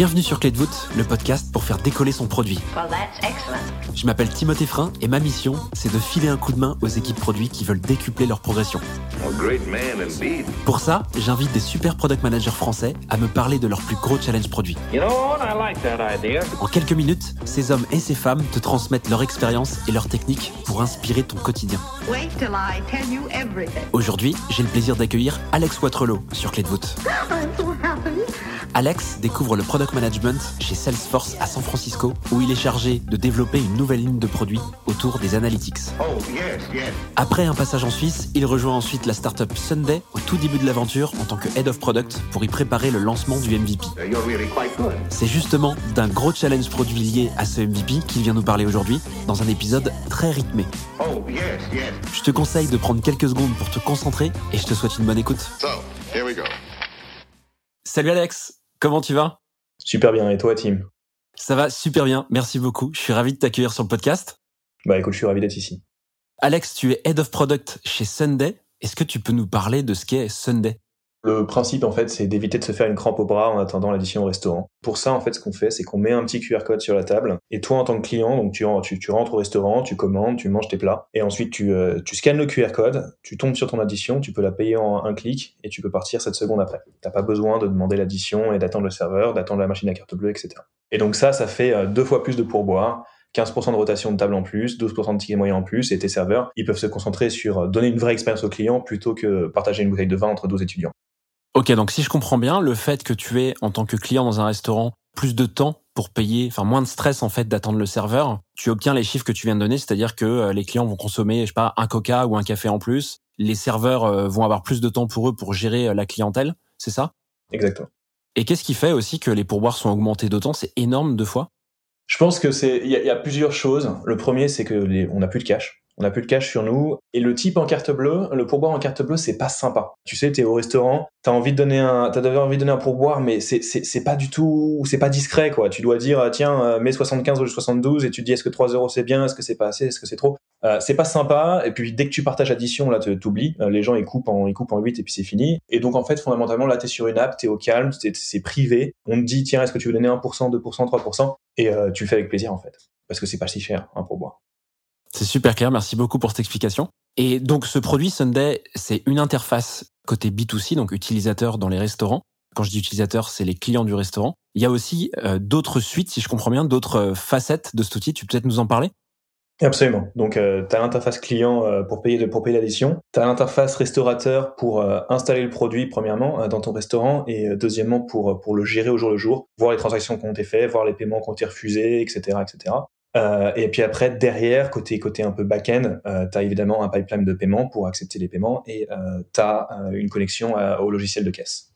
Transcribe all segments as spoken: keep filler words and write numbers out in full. Bienvenue sur Clé de Voûte, le podcast pour faire décoller son produit. Well, that's excellent. Je m'appelle Timothée Frein et ma mission, c'est de filer un coup de main aux équipes produits qui veulent décupler leur progression. Well, great man indeed. Pour ça, j'invite des super product managers français à me parler de leurs plus gros challenges produits. You know what? I like that idea. En quelques minutes, ces hommes et ces femmes te transmettent leur expérience et leurs techniques pour inspirer ton quotidien. Wait till I tell you everything. Aujourd'hui, j'ai le plaisir d'accueillir Alex Watrelot sur Clé de Voûte. I'm so happy. Alex découvre le product management chez Salesforce à San Francisco, où il est chargé de développer une nouvelle ligne de produits autour des analytics. Oh, yes, yes. Après un passage en Suisse, il rejoint ensuite la startup Sunday au tout début de l'aventure en tant que Head of Product pour y préparer le lancement du M V P. You're really quite good. C'est justement d'un gros challenge produit lié à ce M V P qu'il vient nous parler aujourd'hui dans un épisode très rythmé. Oh, yes, yes. Je te conseille de prendre quelques secondes pour te concentrer et je te souhaite une bonne écoute. So, here we go. Salut Alex, comment tu vas ? Super bien, et toi Tim ? Ça va super bien, merci beaucoup, je suis ravi de t'accueillir sur le podcast. Bah écoute, je suis ravi d'être ici. Alex, tu es Head of Product chez Sunday, est-ce que tu peux nous parler de ce qu'est Sunday ? Le principe en fait, c'est d'éviter de se faire une crampe au bras en attendant l'addition au restaurant. Pour ça en fait, ce qu'on fait, c'est qu'on met un petit Q R code sur la table, et toi en tant que client, donc tu, tu, tu rentres au restaurant, tu commandes, tu manges tes plats, et ensuite tu, euh, tu scannes le Q R code, tu tombes sur ton addition, tu peux la payer en un clic, et tu peux partir sept secondes après. T'as pas besoin de demander l'addition et d'attendre le serveur, d'attendre la machine à carte bleue, et cetera. Et donc ça, ça fait euh, deux fois plus de pourboire, quinze pour cent de rotation de table en plus, douze pour cent de tickets moyens en plus, et tes serveurs, ils peuvent se concentrer sur donner une vraie expérience au client plutôt que partager une bouteille de vin entre douze étudiants. Ok, donc si je comprends bien, le fait que tu aies, en tant que client dans un restaurant, plus de temps pour payer, enfin moins de stress en fait d'attendre le serveur, tu obtiens les chiffres que tu viens de donner, c'est-à-dire que les clients vont consommer, je sais pas, un coca ou un café en plus, les serveurs vont avoir plus de temps pour eux pour gérer la clientèle, c'est ça ? Exactement. Et qu'est-ce qui fait aussi que les pourboires sont augmentés d'autant ? C'est énorme, deux fois ? Je pense que c'est, il y, y a plusieurs choses. Le premier, c'est que les, on n'a plus de cash. On n'a plus de cash sur nous. Et le type en carte bleue, le pourboire en carte bleue, c'est pas sympa. Tu sais, t'es au restaurant, t'as envie de donner un, t'as envie de donner un pourboire, mais c'est, c'est, c'est pas du tout, c'est pas discret, quoi. Tu dois dire, tiens, mets soixante-quinze ou soixante-douze et tu te dis, est-ce que trois euros c'est bien, est-ce que c'est pas assez, est-ce que c'est trop? Euh, c'est pas sympa. Et puis, dès que tu partages addition, là, t'oublies. Les gens, ils coupent en, ils coupent en huit et puis c'est fini. Et donc, en fait, fondamentalement, là, t'es sur une app, t'es au calme, t'es, c'est privé. On te dit, tiens, est-ce que tu veux donner un pour cent, deux pour cent, trois pour cent? Et, euh, tu le fais avec plaisir, en fait. Parce que c'est pas si cher, un pourboire. C'est super clair, merci beaucoup pour cette explication. Et donc ce produit Sunday, c'est une interface côté B deux C, donc utilisateur dans les restaurants. Quand je dis utilisateur, c'est les clients du restaurant. Il y a aussi euh, d'autres suites, si je comprends bien, d'autres euh, facettes de cet outil. Tu peux peut-être nous en parler ? Absolument. Donc euh, tu as l'interface client euh, pour payer de, pour payer l'addition, tu as l'interface restaurateur pour euh, installer le produit premièrement euh, dans ton restaurant et euh, deuxièmement pour pour le gérer au jour le jour, voir les transactions qui ont été faites, voir les paiements qui ont été refusés, et cetera, et cetera. Euh, et puis après, derrière, côté côté un peu back-end, euh, t'as évidemment un pipeline de paiement pour accepter les paiements et euh, t'as euh, une connexion euh, au logiciel de caisse.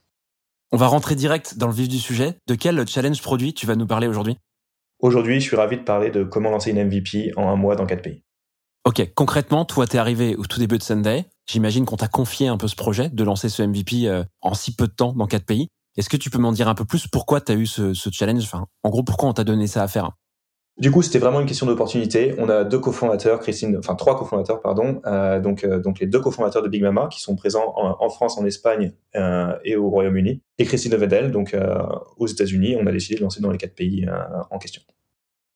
On va rentrer direct dans le vif du sujet. De quel challenge produit tu vas nous parler aujourd'hui ? Aujourd'hui, je suis ravi de parler de comment lancer une M V P en un mois dans quatre pays. Ok, concrètement, toi, t'es arrivé au tout début de Sunday. J'imagine qu'on t'a confié un peu ce projet de lancer ce M V P euh, en si peu de temps dans quatre pays. Est-ce que tu peux m'en dire un peu plus ? Pourquoi t'as eu ce, ce challenge ? Enfin, en gros, pourquoi on t'a donné ça à faire ? Du coup, c'était vraiment une question d'opportunité. On a deux cofondateurs, Christine, enfin trois cofondateurs, pardon, euh, donc euh, donc les deux cofondateurs de Big Mama qui sont présents en, en France, en Espagne euh, et au Royaume-Uni, et Christine Levedel, donc euh, aux États-Unis. On a décidé de lancer dans les quatre pays euh, en question.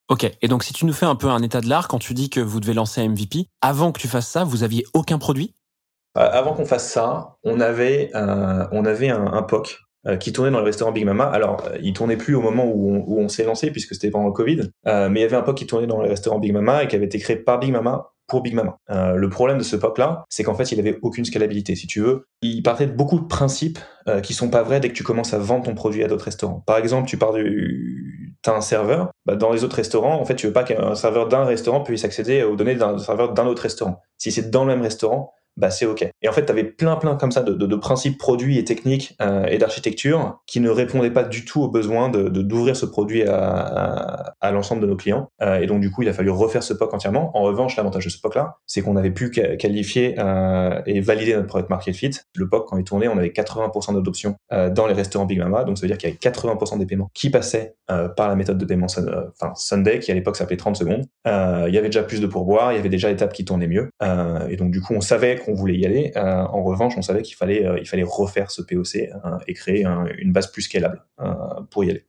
Ok. Et donc, si tu nous fais un peu un état de l'art, quand tu dis que vous devez lancer un M V P, avant que tu fasses ça, vous aviez aucun produit ? euh, Avant qu'on fasse ça, on avait euh, on avait un, un P O C. Qui tournait dans le restaurant Big Mama. Alors, il tournait plus au moment où on, où on s'est lancé, puisque c'était pendant le Covid, euh, mais il y avait un P O C qui tournait dans le restaurant Big Mama et qui avait été créé par Big Mama pour Big Mama. Euh, le problème de ce P O C-là, c'est qu'en fait, il avait aucune scalabilité, si tu veux. Il partait de beaucoup de principes euh, qui sont pas vrais dès que tu commences à vendre ton produit à d'autres restaurants. Par exemple, tu pars du... T'as un serveur, bah dans les autres restaurants, en fait, tu veux pas qu'un serveur d'un restaurant puisse accéder aux données d'un serveur d'un autre restaurant. Si c'est dans le même restaurant, bah c'est ok. Et en fait, t'avais plein plein comme ça de, de, de principes produits et techniques euh, et d'architecture qui ne répondaient pas du tout aux besoins de, de d'ouvrir ce produit à, à, à l'ensemble de nos clients. Euh, et donc du coup, il a fallu refaire ce P O C entièrement. En revanche, l'avantage de ce P O C-là, c'est qu'on avait pu qualifier euh, et valider notre product market fit. Le P O C, quand il tournait, on avait quatre-vingts pour cent d'adoption euh, dans les restaurants Big Mama. Donc ça veut dire qu'il y avait quatre-vingts pour cent des paiements qui passaient euh, par la méthode de paiement sun, euh, enfin Sunday, qui à l'époque s'appelait trente secondes. Euh, il y avait déjà plus de pourboires, il y avait déjà des tables qui tournaient mieux. Euh, et donc du coup, on savait on voulait y aller. Euh, en revanche, on savait qu'il fallait, euh, il fallait refaire ce P O C euh, et créer un, une base plus scalable euh, pour y aller.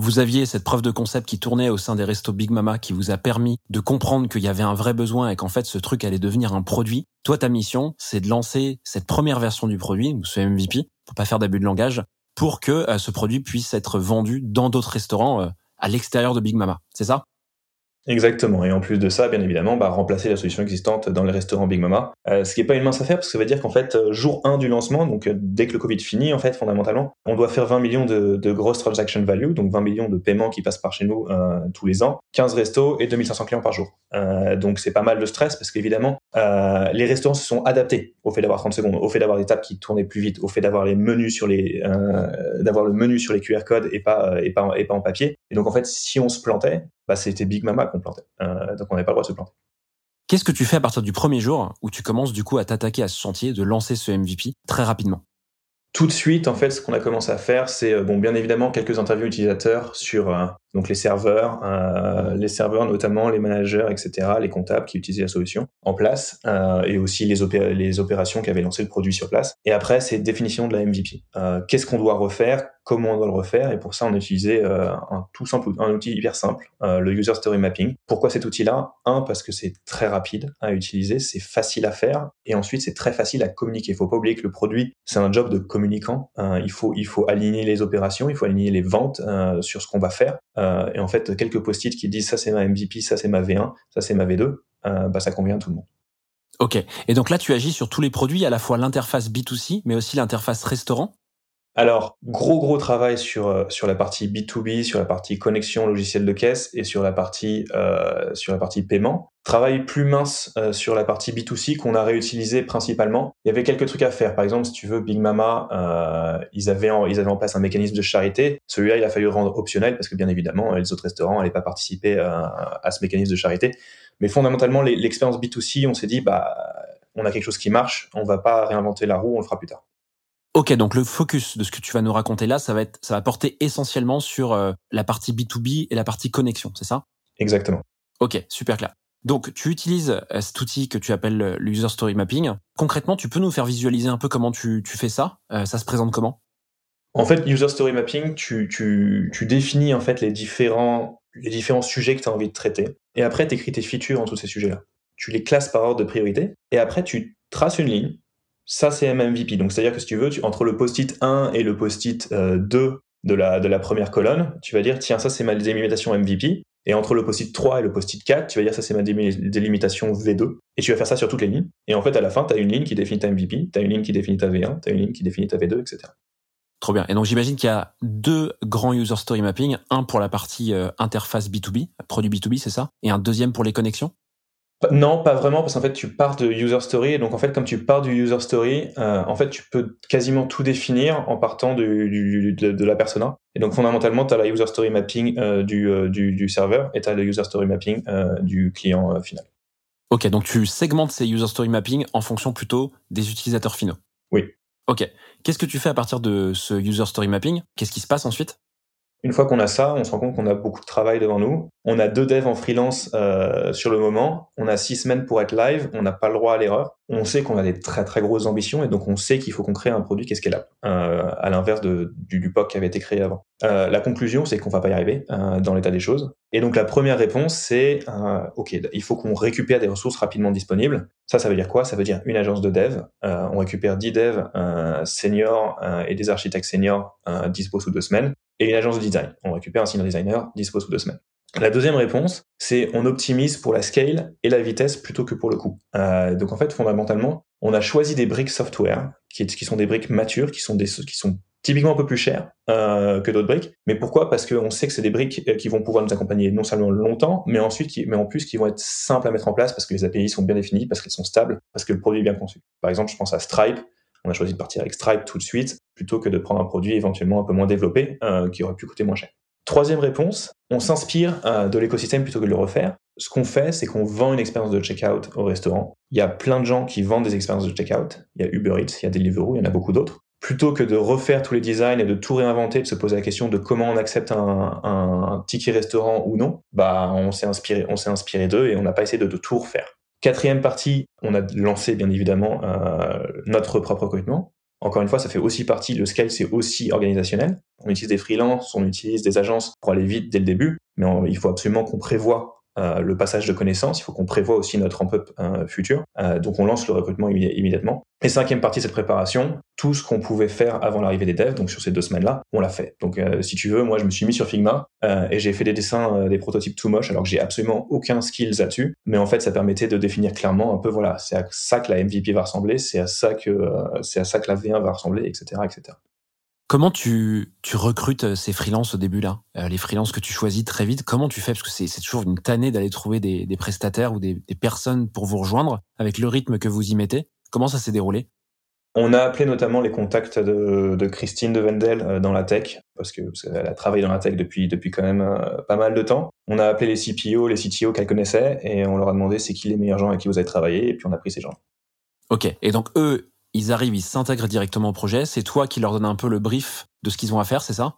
Vous aviez cette preuve de concept qui tournait au sein des restos Big Mama qui vous a permis de comprendre qu'il y avait un vrai besoin et qu'en fait, ce truc allait devenir un produit. Toi, ta mission, c'est de lancer cette première version du produit, ou ce M V P, pour pas faire d'abus de langage, pour que euh, ce produit puisse être vendu dans d'autres restaurants euh, à l'extérieur de Big Mama. C'est ça ? Exactement. Et en plus de ça, bien évidemment, bah, remplacer la solution existante dans les restaurants Big Mama. Euh, ce qui n'est pas une mince affaire, parce que ça veut dire qu'en fait, jour un du lancement, donc dès que le Covid finit, en fait, fondamentalement, on doit faire vingt millions de, de grosses transaction value, donc vingt millions de paiements qui passent par chez nous euh, tous les ans, quinze restos et deux mille cinq cents clients par jour. Euh, donc c'est pas mal de stress, parce qu'évidemment, euh, les restaurants se sont adaptés au fait d'avoir trente secondes, au fait d'avoir des tables qui tournaient plus vite, au fait d'avoir les menus sur les, euh, d'avoir le menu sur les Q R codes et pas, et pas, et pas en papier. Et donc en fait, si on se plantait, bah, c'était Big Mama qu'on plantait. Euh, donc, on n'avait pas le droit de se planter. Qu'est-ce que tu fais à partir du premier jour où tu commences du coup à t'attaquer à ce chantier de lancer ce M V P très rapidement ? Tout de suite, en fait, ce qu'on a commencé à faire, c'est bon, bien évidemment quelques interviews utilisateurs sur euh, donc les serveurs, euh, les serveurs notamment, les managers, et cetera, les comptables qui utilisaient la solution en place, euh, et aussi les, opé- les opérations qui avaient lancé le produit sur place. Et après, c'est définition de la M V P. Euh, qu'est-ce qu'on doit refaire ? Comment on doit le refaire ? Et pour ça, on utilisait euh, un tout simple, un outil hyper simple, euh, le User Story Mapping. Pourquoi cet outil-là ? Un, parce que c'est très rapide à utiliser, c'est facile à faire, et ensuite, c'est très facile à communiquer. Il ne faut pas oublier que le produit, c'est un job de communicant. Euh, il faut, il faut aligner les opérations, il faut aligner les ventes euh, sur ce qu'on va faire. Euh, et en fait, quelques post-it qui disent « ça c'est ma M V P, ça c'est ma V un, ça c'est ma V deux euh, », bah, ça convient à tout le monde. Ok. Et donc là, tu agis sur tous les produits, à la fois l'interface B deux C, mais aussi l'interface restaurant ? Alors, gros gros travail sur, sur la partie B deux B, sur la partie connexion logiciel de caisse et sur la partie, euh, sur la partie paiement. Travail plus mince euh, sur la partie B deux C qu'on a réutilisé principalement. Il y avait quelques trucs à faire. Par exemple, si tu veux, Big Mama, euh, ils avaient en, ils avaient en place un mécanisme de charité. Celui-là, il a fallu le rendre optionnel parce que bien évidemment, les autres restaurants n'allaient pas participer euh, à ce mécanisme de charité. Mais fondamentalement, les, l'expérience B deux C, on s'est dit, bah, on a quelque chose qui marche, on ne va pas réinventer la roue, on le fera plus tard. Ok, donc le focus de ce que tu vas nous raconter là, ça va être, ça va porter essentiellement sur euh, la partie B deux B et la partie connexion, c'est ça ? Exactement. Ok, super clair. Donc, tu utilises euh, cet outil que tu appelles euh, le User Story Mapping. Concrètement, tu peux nous faire visualiser un peu comment tu, tu fais ça ? euh, Ça se présente comment ? En fait, User Story Mapping, tu, tu, tu définis en fait les différents, les différents sujets que tu as envie de traiter. Et après, tu écris tes features en tous ces sujets-là. Tu les classes par ordre de priorité. Et après, tu traces une ligne. Ça, c'est M V P. Donc, c'est-à-dire que si tu veux, tu, entre le post-it un et le post-it euh, deux de la, de la première colonne, tu vas dire, tiens, ça, c'est ma délimitation M V P. Et entre le post-it trois et le post-it quatre, tu vas dire, ça, c'est ma délimitation V deux. Et tu vas faire ça sur toutes les lignes. Et en fait, à la fin, tu as une ligne qui définit ta M V P, tu as une ligne qui définit ta V un, tu as une ligne qui définit ta V deux, et cetera. Trop bien. Et donc, j'imagine qu'il y a deux grands user story mapping. Un pour la partie euh, interface B deux B, produit B deux B, c'est ça ? Et un deuxième pour les connexions ? Non, pas vraiment, parce qu'en fait, tu pars de user story, et donc en fait, comme tu pars du user story, euh, en fait, tu peux quasiment tout définir en partant du, du, de, de la persona. Et donc, fondamentalement, tu as la user story mapping euh, du, euh, du, du serveur et tu as le user story mapping euh, du client euh, final. Ok, donc tu segmentes ces user story mapping en fonction plutôt des utilisateurs finaux. Oui. Ok. Qu'est-ce que tu fais à partir de ce user story mapping ? Qu'est-ce qui se passe ensuite ? Une fois qu'on a ça, on se rend compte qu'on a beaucoup de travail devant nous. On a deux devs en freelance euh, sur le moment. On a six semaines pour être live. On n'a pas le droit à l'erreur. On sait qu'on a des très, très grosses ambitions et donc on sait qu'il faut qu'on crée un produit qui est scalable, euh, à l'inverse de, du, du P O C qui avait été créé avant. Euh, la conclusion, c'est qu'on ne va pas y arriver euh, dans l'état des choses. Et donc la première réponse, c'est euh, ok, il faut qu'on récupère des ressources rapidement disponibles. Ça, ça veut dire quoi ? Ça veut dire une agence de dev. Euh, on récupère dix devs euh, seniors euh, et des architectes seniors euh, dispo sous deux semaines. Et une agence de design. On récupère un senior designer dispo sous deux semaines. La deuxième réponse, c'est on optimise pour la scale et la vitesse plutôt que pour le coût. Euh, donc en fait, fondamentalement, on a choisi des briques software qui, qui sont des briques matures, qui sont, des, qui sont typiquement un peu plus chères euh, que d'autres briques. Mais pourquoi ? Parce qu'on sait que c'est des briques qui vont pouvoir nous accompagner non seulement longtemps, mais ensuite, qui, mais en plus, qui vont être simples à mettre en place parce que les A P I sont bien définies, parce qu'elles sont stables, parce que le produit est bien conçu. Par exemple, je pense à Stripe. On a choisi de partir avec Stripe tout de suite, plutôt que de prendre un produit éventuellement un peu moins développé, euh, qui aurait pu coûter moins cher. Troisième réponse, on s'inspire euh, de l'écosystème plutôt que de le refaire. Ce qu'on fait, c'est qu'on vend une expérience de checkout au restaurant. Il y a plein de gens qui vendent des expériences de checkout. Il y a Uber Eats, il y a Deliveroo, il y en a beaucoup d'autres. Plutôt que de refaire tous les designs et de tout réinventer, de se poser la question de comment on accepte un, un ticket restaurant ou non, bah on s'est inspiré, on s'est inspiré d'eux et on n'a pas essayé de, de tout refaire. Quatrième partie, on a lancé bien évidemment euh, notre propre recrutement. Encore une fois, ça fait aussi partie, le scale, c'est aussi organisationnel. On utilise des freelances, on utilise des agences pour aller vite dès le début, mais on, il faut absolument qu'on prévoie euh, le passage de connaissances, il faut qu'on prévoie aussi notre ramp-up euh, futur. Euh, donc, on lance le recrutement immé- immédiatement. Et cinquième partie de cette préparation, tout ce qu'on pouvait faire avant l'arrivée des devs, donc sur ces deux semaines-là, on l'a fait. Donc, euh, si tu veux, moi, je me suis mis sur Figma euh, et j'ai fait des dessins, euh, des prototypes tout moches, alors que j'ai absolument aucun skills là-dessus. Mais en fait, ça permettait de définir clairement un peu, voilà, c'est à ça que la M V P va ressembler, c'est à ça que, euh, c'est à ça que la V un va ressembler, et cetera, et cetera. Comment tu, tu recrutes ces freelances au début là, euh, les freelances que tu choisis très vite, comment tu fais? Parce que c'est, c'est toujours une tannée d'aller trouver des, des prestataires ou des, des personnes pour vous rejoindre avec le rythme que vous y mettez. Comment ça s'est déroulé? On a appelé notamment les contacts de, de Christine Levedel dans la tech, parce que, parce qu'elle a travaillé dans la tech depuis, depuis quand même euh, pas mal de temps. On a appelé les C P O, les C T O qu'elle connaissait, et on leur a demandé c'est qui les meilleurs gens avec qui vous avez travaillé, et puis on a pris ces gens. Ok, et donc eux, ils arrivent, ils s'intègrent directement au projet, c'est toi qui leur donnes un peu le brief de ce qu'ils ont à faire, c'est ça?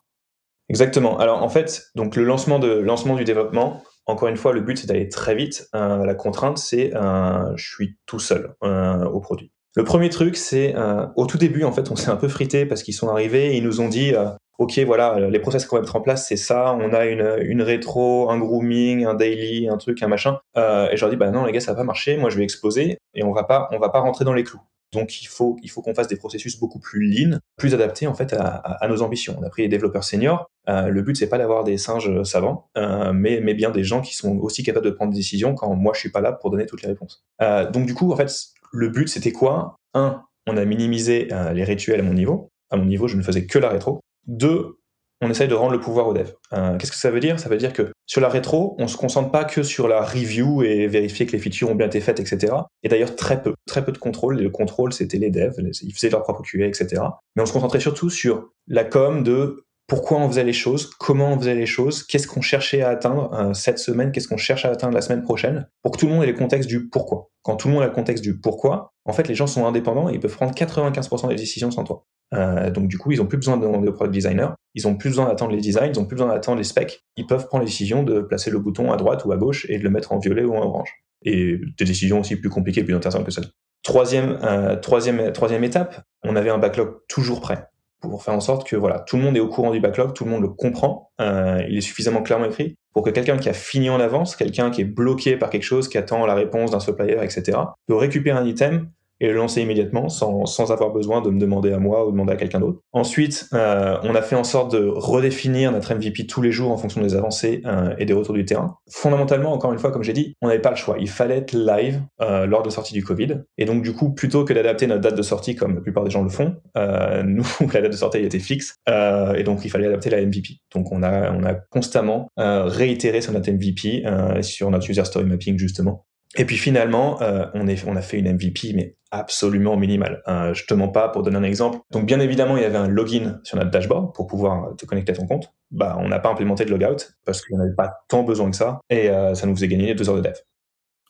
Exactement. Alors en fait, donc le lancement, de, lancement du développement... Encore une fois, le but, c'est d'aller très vite. Euh, la contrainte, c'est euh, je suis tout seul euh, au produit. Le premier truc, c'est euh, au tout début, en fait, on s'est un peu frité parce qu'ils sont arrivés et ils nous ont dit euh, ok, voilà, les process qu'on va mettre en place, c'est ça. On a une, une rétro, un grooming, un daily, un truc, un machin. Euh, et je leur dis bah non, les gars, ça va pas marcher. Moi, je vais exposer et on va pas, on va pas rentrer dans les clous. Donc, il faut, il faut qu'on fasse des processus beaucoup plus lean, plus adaptés en fait à, à, à nos ambitions. On a pris les développeurs seniors. Euh, le but, c'est pas d'avoir des singes savants, euh, mais, mais bien des gens qui sont aussi capables de prendre des décisions quand moi, je suis pas là pour donner toutes les réponses. Euh, donc, du coup, en fait, le but, c'était quoi? Un, on a minimisé euh, les rituels à mon niveau. À mon niveau, je ne faisais que la rétro. Deux, on essaye de rendre le pouvoir aux devs. Euh, qu'est-ce que ça veut dire? Ça veut dire que sur la rétro, on se concentre pas que sur la review et vérifier que les features ont bien été faites, et cetera. Et d'ailleurs, très peu, très peu de contrôle. Et le contrôle, c'était les devs. Ils faisaient leur propre Q A, et cetera. Mais on se concentrait surtout sur la com de pourquoi on faisait les choses, comment on faisait les choses, qu'est-ce qu'on cherchait à atteindre euh, cette semaine, qu'est-ce qu'on cherche à atteindre la semaine prochaine, pour que tout le monde ait le contexte du pourquoi. Quand tout le monde a le contexte du pourquoi, en fait, les gens sont indépendants et ils peuvent prendre quatre-vingt-quinze pour cent des décisions sans toi. Euh, donc du coup, ils ont plus besoin de demander au product designer, ils ont plus besoin d'attendre les designs, ils ont plus besoin d'attendre les specs, ils peuvent prendre la décision de placer le bouton à droite ou à gauche et de le mettre en violet ou en orange. Et des décisions aussi plus compliquées, plus intéressantes que ça. Troisième, euh, troisième, troisième étape, on avait un backlog toujours prêt pour faire en sorte que voilà, tout le monde est au courant du backlog, tout le monde le comprend, euh, il est suffisamment clairement écrit pour que quelqu'un qui a fini en avance, quelqu'un qui est bloqué par quelque chose, qui attend la réponse d'un supplier, et cetera, peut récupérer un item et le lancer immédiatement sans, sans avoir besoin de me demander à moi ou demander à quelqu'un d'autre. Ensuite, euh, on a fait en sorte de redéfinir notre M V P tous les jours en fonction des avancées euh, et des retours du terrain. Fondamentalement, encore une fois, comme j'ai dit, on n'avait pas le choix. Il fallait être live euh, lors de la sortie du Covid. Et donc, du coup, plutôt que d'adapter notre date de sortie, comme la plupart des gens le font, euh, nous, la date de sortie elle était fixe. Euh, et donc, il fallait adapter la M V P. Donc, on a, on a constamment euh, réitéré sur notre M V P, euh, sur notre user story mapping, justement. Et puis finalement, euh, on, est, on a fait une M V P, mais absolument minimale. Euh, je te mens pas pour donner un exemple. Donc bien évidemment, il y avait un login sur notre dashboard pour pouvoir te connecter à ton compte. Bah, on n'a pas implémenté de logout parce qu'on n'avait pas tant besoin que ça et euh, ça nous faisait gagner deux heures de dev.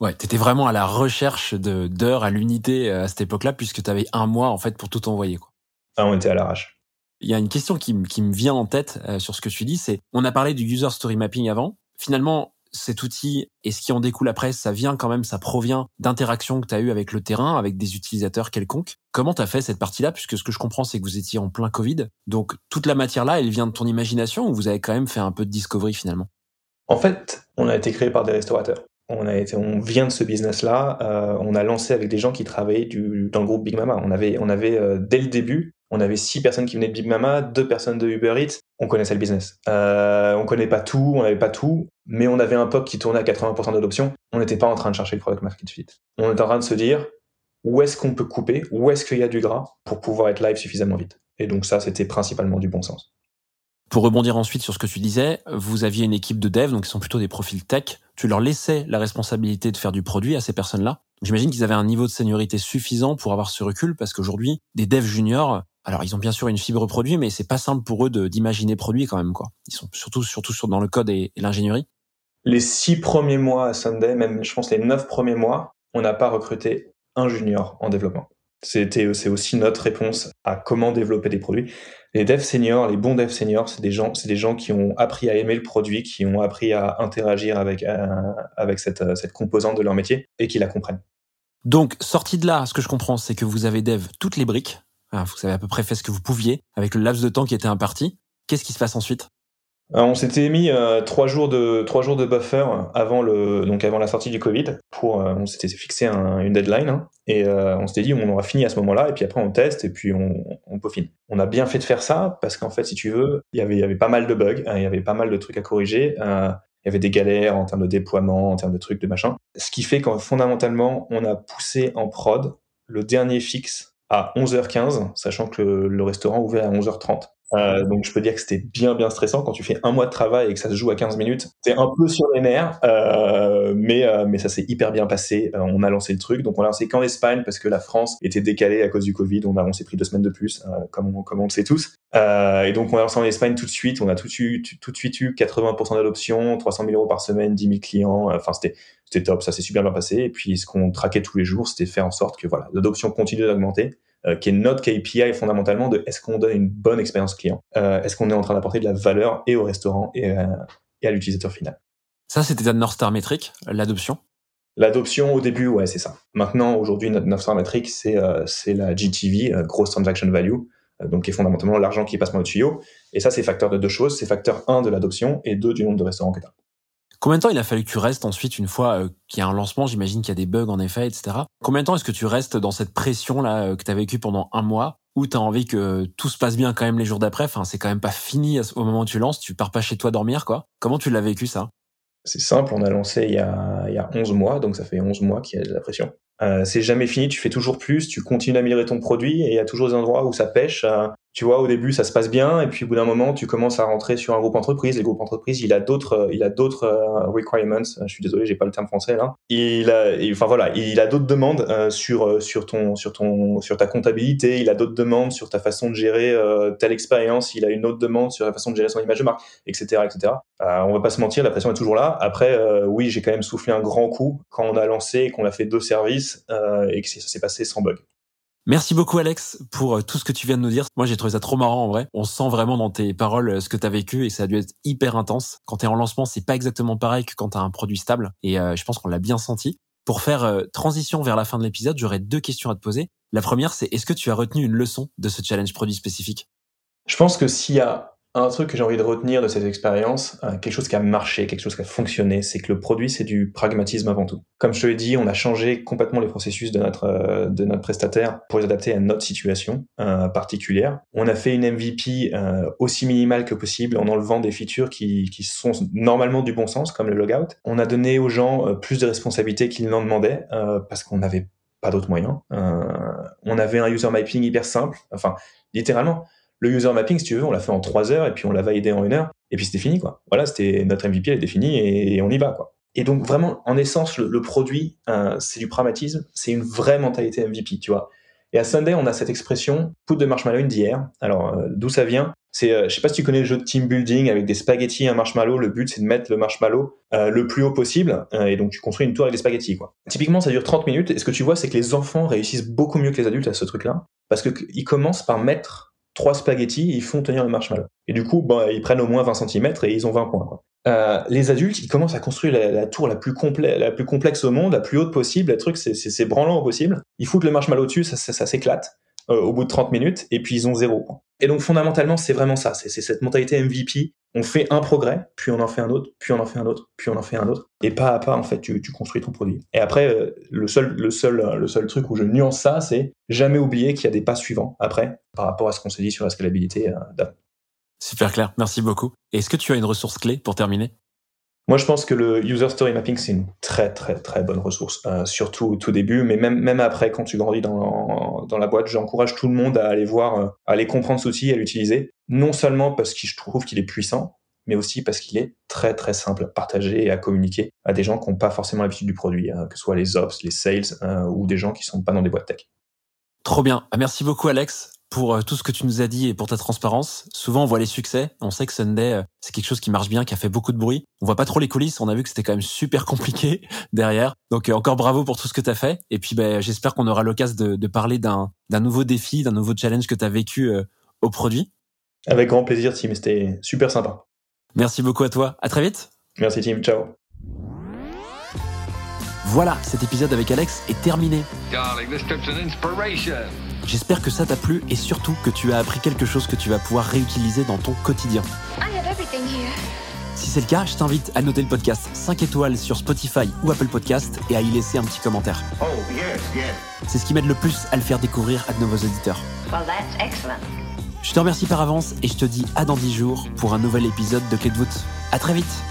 Ouais, t'étais vraiment à la recherche de, d'heures à l'unité à cette époque-là puisque t'avais un mois en fait pour tout envoyer, quoi. Ah, on était à l'arrache. Il y a une question qui, m- qui me vient en tête euh, sur ce que tu dis, c'est on a parlé du user story mapping avant. Finalement, cet outil et ce qui en découle après, ça vient quand même, ça provient d'interactions que tu as eues avec le terrain, avec des utilisateurs quelconques. Comment tu as fait cette partie-là? Puisque ce que je comprends, c'est que vous étiez en plein Covid. Donc, toute la matière-là, elle vient de ton imagination ou vous avez quand même fait un peu de discovery finalement? En fait, on a été créé par des restaurateurs. On, a été, on vient de ce business-là. Euh, on a lancé avec des gens qui travaillaient du, dans le groupe Big Mama. On avait, on avait euh, dès le début, on avait six personnes qui venaient de Big Mama, deux personnes de Uber Eats. On connaissait le business. Euh, on connaît pas tout, on n'avait pas tout, mais on avait un P O C qui tournait à quatre-vingts pour cent d'adoption. On n'était pas en train de chercher le product market fit. On était en train de se dire où est-ce qu'on peut couper, où est-ce qu'il y a du gras pour pouvoir être live suffisamment vite. Et donc ça, c'était principalement du bon sens. Pour rebondir ensuite sur ce que tu disais, vous aviez une équipe de devs, donc ils sont plutôt des profils tech. Tu leur laissais la responsabilité de faire du produit à ces personnes-là. J'imagine qu'ils avaient un niveau de seniorité suffisant pour avoir ce recul, parce qu'aujourd'hui, des devs juniors, alors ils ont bien sûr une fibre produit, mais c'est pas simple pour eux de, d'imaginer produit quand même, quoi. Ils sont surtout, surtout sur, dans le code et, et l'ingénierie. Les six premiers mois à Sunday, même je pense les neuf premiers mois, on n'a pas recruté un junior en développement. C'était, c'est aussi notre réponse à comment développer des produits. Les devs seniors, les bons devs seniors, c'est des gens, c'est des gens qui ont appris à aimer le produit, qui ont appris à interagir avec, euh, avec cette, cette composante de leur métier et qui la comprennent. Donc, sorti de là, ce que je comprends, c'est que vous avez dev toutes les briques. Alors, vous avez à peu près fait ce que vous pouviez avec le laps de temps qui était imparti. Qu'est-ce qui se passe ensuite ? Alors, on s'était mis euh, trois jours de trois jours de buffer avant le donc avant la sortie du Covid. Pour euh, on s'était fixé un, une deadline hein, et euh, on s'était dit on aura fini à ce moment-là et puis après on teste et puis on, on peaufine. On a bien fait de faire ça parce qu'en fait si tu veux il y avait il y avait pas mal de bugs, hein, il y avait pas mal de trucs à corriger. Euh, Il y avait des galères en termes de déploiement, en termes de trucs, de machin. Ce qui fait qu'en fondamentalement, on a poussé en prod le dernier fixe à onze heures quinze, sachant que le, le restaurant ouvrait à onze heures trente. Euh, donc je peux dire que c'était bien, bien stressant. Quand tu fais un mois de travail et que ça se joue à quinze minutes, t'es un peu sur les nerfs, euh, mais, euh, mais ça s'est hyper bien passé. Euh, on a lancé le truc. Donc on l'a lancé qu'en Espagne parce que la France était décalée à cause du Covid. On, a, on s'est pris deux semaines de plus, euh, comme, on, comme on le sait tous. Euh, et donc on l'a lancé en Espagne tout de suite. On a tout de suite, tout de suite eu quatre-vingts pour cent d'adoption, trois cent mille euros par semaine, dix mille clients. Enfin, c'était, c'était top. Ça s'est super bien passé. Et puis ce qu'on traquait tous les jours, c'était faire en sorte que voilà, l'adoption continue d'augmenter. Euh, qui est notre K P I fondamentalement de est-ce qu'on donne une bonne expérience client, euh, est-ce qu'on est en train d'apporter de la valeur et au restaurant et, euh, et à l'utilisateur final. Ça, c'était notre North Star métrique, l'adoption. L'adoption au début, ouais, c'est ça. Maintenant, aujourd'hui, notre North Star métrique, c'est euh, c'est la G T V, euh, Gross Transaction Value, euh, donc qui est fondamentalement l'argent qui passe par le tuyau. Et ça, c'est facteur de deux choses. C'est facteur un de l'adoption et deux du nombre de restaurants que tu as. Combien de temps il a fallu que tu restes ensuite, une fois qu'il y a un lancement, j'imagine qu'il y a des bugs en effet, et cetera. Combien de temps est-ce que tu restes dans cette pression-là que tu as vécue pendant un mois, où tu as envie que tout se passe bien quand même les jours d'après, enfin, c'est quand même pas fini au moment où tu lances, tu pars pas chez toi dormir, quoi. Comment tu l'as vécu, ça ? C'est simple, on a lancé il y a, il y a onze mois, donc ça fait onze mois qu'il y a de la pression. Euh, c'est jamais fini, tu fais toujours plus, tu continues d'améliorer ton produit, et il y a toujours des endroits où ça pêche. Euh, tu vois, au début, ça se passe bien, et puis au bout d'un moment, tu commences à rentrer sur un groupe entreprise. Le groupe entreprise, il a d'autres, il a d'autres euh, requirements. Je suis désolé, j'ai pas le terme français là. Il a, il, enfin voilà, il a d'autres demandes euh, sur sur ton sur ton sur ta comptabilité. Il a d'autres demandes sur ta façon de gérer euh, telle expérience. Il a une autre demande sur la façon de gérer son image de marque, et cetera, et cetera. Euh, on va pas se mentir, la pression est toujours là. Après, euh, oui, j'ai quand même soufflé un grand coup quand on a lancé et qu'on a fait deux services. Euh, et que ça s'est passé sans bug. Merci beaucoup Alex pour tout ce que tu viens de nous dire. Moi j'ai trouvé ça trop marrant en vrai. On sent vraiment dans tes paroles ce que t'as vécu et ça a dû être hyper intense. Quand t'es en lancement, c'est pas exactement pareil que quand t'as un produit stable et euh, je pense qu'on l'a bien senti. Pour faire euh, transition vers la fin de l'épisode, j'aurais deux questions à te poser. La première, c'est est-ce que tu as retenu une leçon de ce challenge produit spécifique ? Je pense que s'il y a un truc que j'ai envie de retenir de cette expérience, quelque chose qui a marché, quelque chose qui a fonctionné, c'est que le produit, c'est du pragmatisme avant tout. Comme je te l'ai dit, on a changé complètement les processus de notre de notre prestataire pour les adapter à notre situation euh, particulière. On a fait une M V P euh, aussi minimale que possible en enlevant des features qui qui sont normalement du bon sens, comme le logout. On a donné aux gens euh, plus de responsabilités qu'ils n'en demandaient euh, parce qu'on n'avait pas d'autres moyens. Euh, on avait un user mapping hyper simple, enfin littéralement. Le user mapping, si tu veux, on l'a fait en trois heures et puis on l'a validé en une heure et puis c'était fini, quoi. Voilà, c'était notre M V P, elle est définie et, et on y va, quoi. Et donc vraiment, en essence, le, le produit, euh, c'est du pragmatisme, c'est une vraie mentalité M V P, tu vois. Et à Sunday, on a cette expression « poudre de marshmallow in the air ». Alors, euh, d'où ça vient ? C'est, euh, je sais pas si tu connais le jeu de team building avec des spaghettis et un marshmallow. Le but, c'est de mettre le marshmallow euh, le plus haut possible. Euh, et donc, tu construis une tour avec des spaghettis, quoi. Typiquement, ça dure trente minutes. Et ce que tu vois, c'est que les enfants réussissent beaucoup mieux que les adultes à ce truc-là parce qu'ils commencent par mettre trois spaghettis, ils font tenir le marshmallow. Et du coup, ben, ils prennent au moins vingt centimètres et ils ont vingt points. Quoi. Euh, les adultes, ils commencent à construire la, la tour la plus, complè- la plus complexe au monde, la plus haute possible, le truc, c'est, c'est, c'est branlant au possible. Ils foutent le marshmallow dessus, ça, ça, ça s'éclate euh, au bout de trente minutes, et puis ils ont zéro point. Et donc, fondamentalement, c'est vraiment ça. C'est, c'est cette mentalité M V P. On fait un progrès, puis on en fait un autre, puis on en fait un autre, puis on en fait un autre. Et pas à pas, en fait, tu, tu construis ton produit. Et après, euh, le seul, le seul, le seul truc où je nuance ça, c'est jamais oublier qu'il y a des pas suivants après, par rapport à ce qu'on s'est dit sur la scalabilité euh, d'avant. Super clair. Merci beaucoup. Et est-ce que tu as une ressource clé pour terminer ? Moi, je pense que le user story mapping, c'est une très, très, très bonne ressource, euh, surtout au tout début, mais même, même après, quand tu grandis dans, dans la boîte, j'encourage tout le monde à aller voir, à aller comprendre cet outil, à l'utiliser, non seulement parce que je trouve qu'il est puissant, mais aussi parce qu'il est très, très simple à partager et à communiquer à des gens qui n'ont pas forcément l'habitude du produit, euh, que ce soit les ops, les sales, euh, ou des gens qui ne sont pas dans des boîtes tech. Trop bien. Merci beaucoup, Alex, pour tout ce que tu nous as dit et pour ta transparence. Souvent, on voit les succès. On sait que Sunday, c'est quelque chose qui marche bien, qui a fait beaucoup de bruit. On voit pas trop les coulisses. On a vu que c'était quand même super compliqué derrière. Donc, encore bravo pour tout ce que t'as fait. Et puis, ben, j'espère qu'on aura l'occasion de, de parler d'un, d'un nouveau défi, d'un nouveau challenge que t'as vécu euh, au produit. Avec grand plaisir, Tim. C'était super sympa. Merci beaucoup à toi. À très vite. Merci, Tim. Ciao. Voilà, cet épisode avec Alex est terminé. Darling, this trip's an inspiration. J'espère que ça t'a plu et surtout que tu as appris quelque chose que tu vas pouvoir réutiliser dans ton quotidien. I have everything here. Si c'est le cas, je t'invite à noter le podcast cinq étoiles sur Spotify ou Apple Podcast et à y laisser un petit commentaire. Oh, yes, yes. C'est ce qui m'aide le plus à le faire découvrir à de nouveaux auditeurs. Well, that's excellent. Je te remercie par avance et je te dis à dans dix jours pour un nouvel épisode de Clé de Voûte. À très vite.